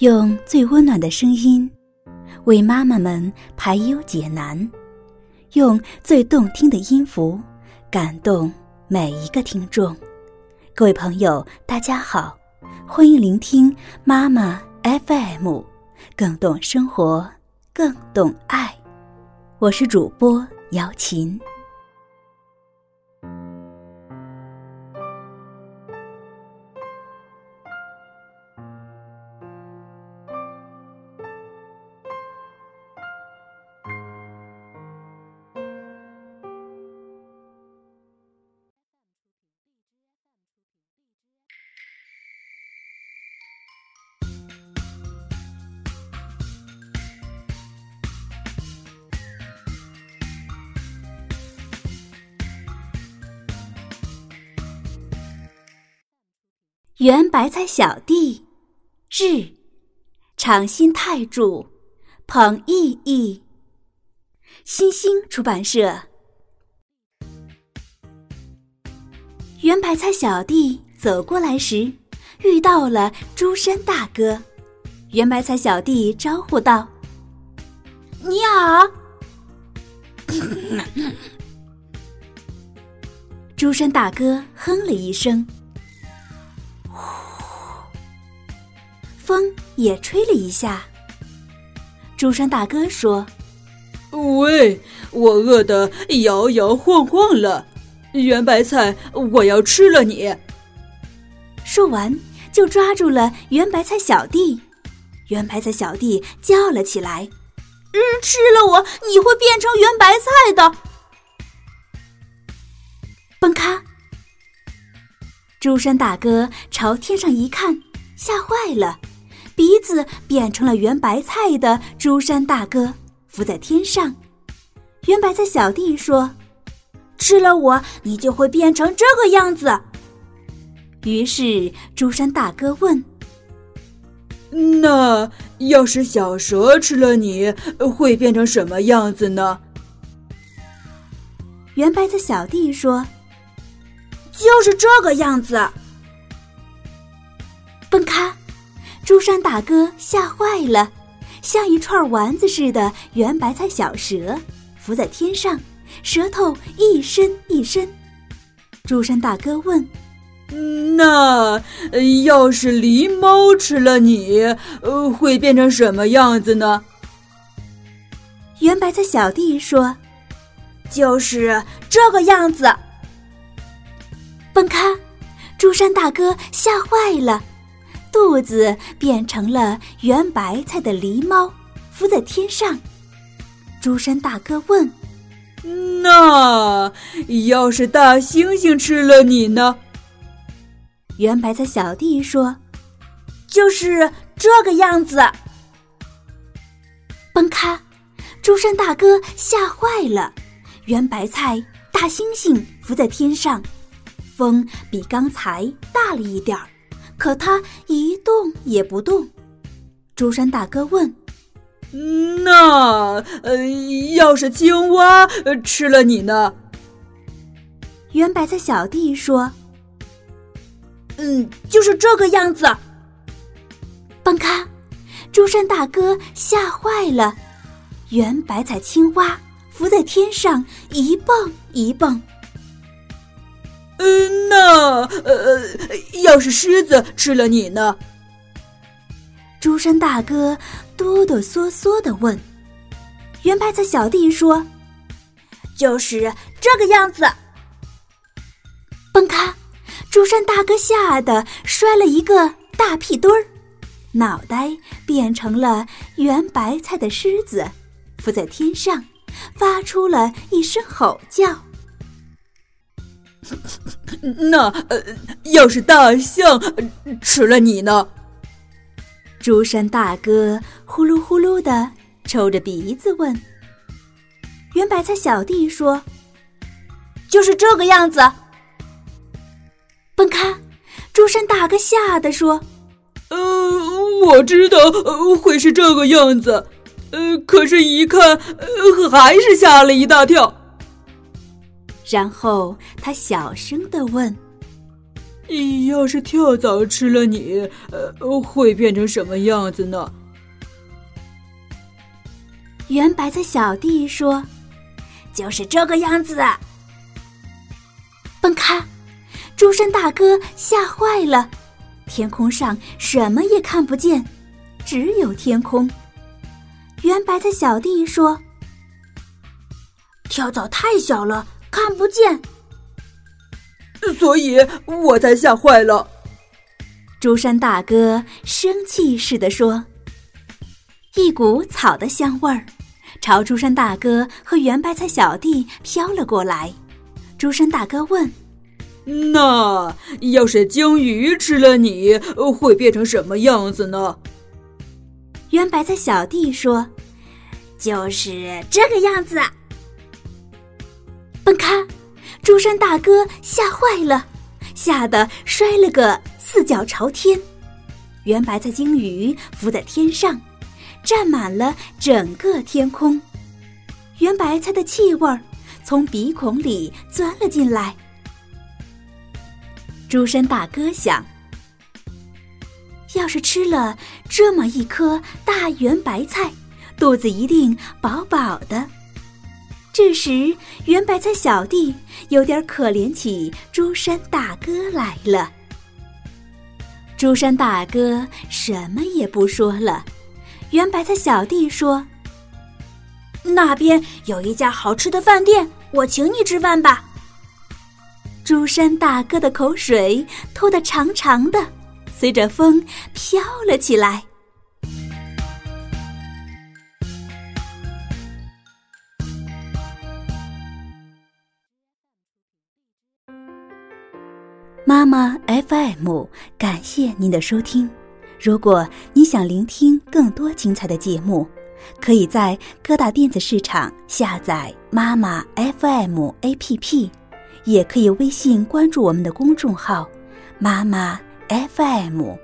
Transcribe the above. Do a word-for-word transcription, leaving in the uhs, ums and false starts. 用最温暖的声音，为妈妈们排忧解难，用最动听的音符，感动每一个听众。各位朋友，大家好，欢迎聆听妈妈 F M， 更懂生活，更懂爱。我是主播姚琴。圆白菜小弟，致长新太主彭毅毅，新星出版社。圆白菜小弟走过来时，遇到了朱山大哥。圆白菜小弟招呼道：“你好。”朱山大哥哼了一声。风也吹了一下，朱山大哥说：“喂，我饿得摇摇晃晃了，圆白菜，我要吃了你。”说完就抓住了圆白菜小弟。圆白菜小弟叫了起来：“嗯，吃了我，你会变成圆白菜的！”崩咔！朱山大哥朝天上一看，吓坏了。鼻子变成了圆白菜的朱山大哥浮在天上。圆白菜小弟说：“吃了我，你就会变成这个样子。”于是朱山大哥问：“那要是小蛇吃了你，会变成什么样子呢？”圆白菜小弟说：“就是这个样子。”崩咔！朱山大哥吓坏了，像一串丸子似的圆白菜小蛇浮在天上，舌头一伸一伸。朱山大哥问：“那要是狸猫吃了你，会变成什么样子呢？”圆白菜小弟说：“就是这个样子。”崩咔！朱山大哥吓坏了。肚子变成了圆白菜的狸猫浮在天上。朱山大哥问：“那要是大猩猩吃了你呢？”圆白菜小弟说：“就是这个样子。”崩咔！朱山大哥吓坏了。圆白菜、大猩猩浮在天上，风比刚才大了一点儿，可他一动也不动。朱山大哥问：“那、呃、要是青蛙吃了你呢？”圆白菜小弟说：“嗯，就是这个样子。”崩咔！朱山大哥吓坏了。圆白菜青蛙浮在天上一蹦一蹦。嗯，那呃，要是狮子吃了你呢？朱山大哥哆哆嗦嗦地问。圆白菜小弟说：“就是这个样子。”崩咔！朱山大哥吓得摔了一个大屁墩儿，脑袋变成了圆白菜的狮子，浮在天上，发出了一声吼叫。那、呃、要是大象吃了你呢？朱山大哥呼噜呼噜地抽着鼻子问。圆白菜小弟说：“就是这个样子。”崩咔！朱山大哥吓得说：“呃，我知道、呃、会是这个样子，呃，可是一看、呃、还是吓了一大跳。”然后他小声地问：“要是跳蚤吃了你，呃，会变成什么样子呢？”圆白菜小弟说：“就是这个样子。”蹦咔！猪山大哥吓坏了，天空上什么也看不见，只有天空。圆白菜小弟说：“跳蚤太小了，看不见，所以我才吓坏了。”猪山大哥生气似的说，一股草的香味儿朝猪山大哥和圆白菜小弟飘了过来。猪山大哥问：“那要是鲸鱼吃了你，会变成什么样子呢？”圆白菜小弟说：“就是这个样子。”蹦咔！猪山大哥吓坏了，吓得摔了个四脚朝天。圆白菜鲸鱼浮在天上，占满了整个天空。圆白菜的气味儿从鼻孔里钻了进来。猪山大哥想，要是吃了这么一颗大圆白菜，肚子一定饱饱的。这时，圆白菜小弟有点可怜起猪山大哥来了。猪山大哥什么也不说了。圆白菜小弟说：“那边有一家好吃的饭店，我请你吃饭吧。”猪山大哥的口水吐得长长的，随着风飘了起来。妈妈 F M， 感谢您的收听。如果你想聆听更多精彩的节目，可以在各大电子市场下载妈妈 F M A P P， 也可以微信关注我们的公众号妈妈 F M。